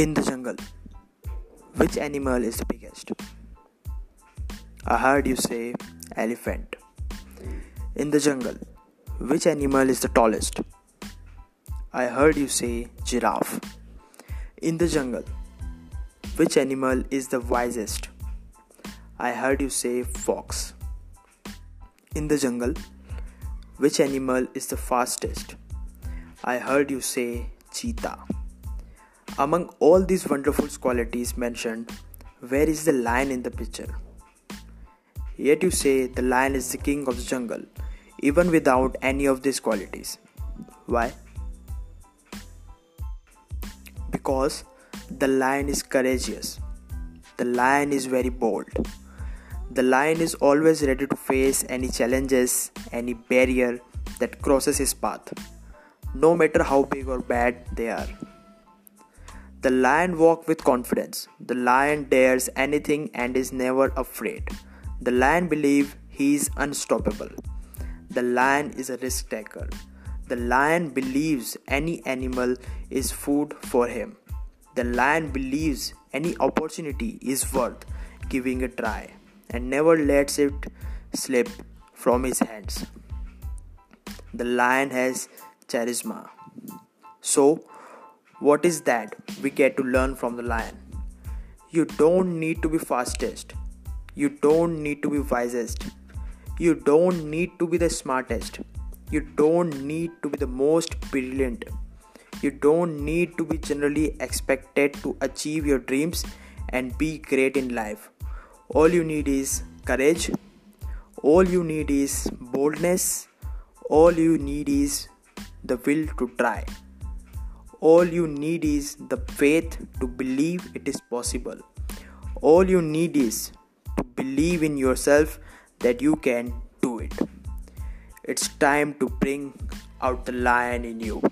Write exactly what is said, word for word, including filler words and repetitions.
In the jungle, which animal is the biggest? I heard you say elephant. In the jungle, which animal is the tallest? I heard you say giraffe. In the jungle, which animal is the wisest? I heard you say fox. In the jungle, which animal is the fastest? I heard you say cheetah. Among all these wonderful qualities mentioned, where is the lion in the picture? Yet you say the lion is the king of the jungle, even without any of these qualities. Why? Because the lion is courageous. The lion is very bold. The lion is always ready to face any challenges, any barrier that crosses his path, no matter how big or bad they are. The lion walks with confidence. The lion dares anything and is never afraid. The lion believes he is unstoppable. The lion is a risk taker. The lion believes any animal is food for him. The lion believes any opportunity is worth giving a try and never lets it slip from his hands. The lion has charisma. So, what is that we get to learn from the lion? You don't need to be fastest. You don't need to be wisest. You don't need to be the smartest. You don't need to be the most brilliant. You don't need to be generally expected to achieve your dreams and be great in life. All you need is courage. All you need is boldness. All you need is the will to try. All you need is the faith to believe it is possible. All you need is to believe in yourself that you can do it. It's time to bring out the lion in you.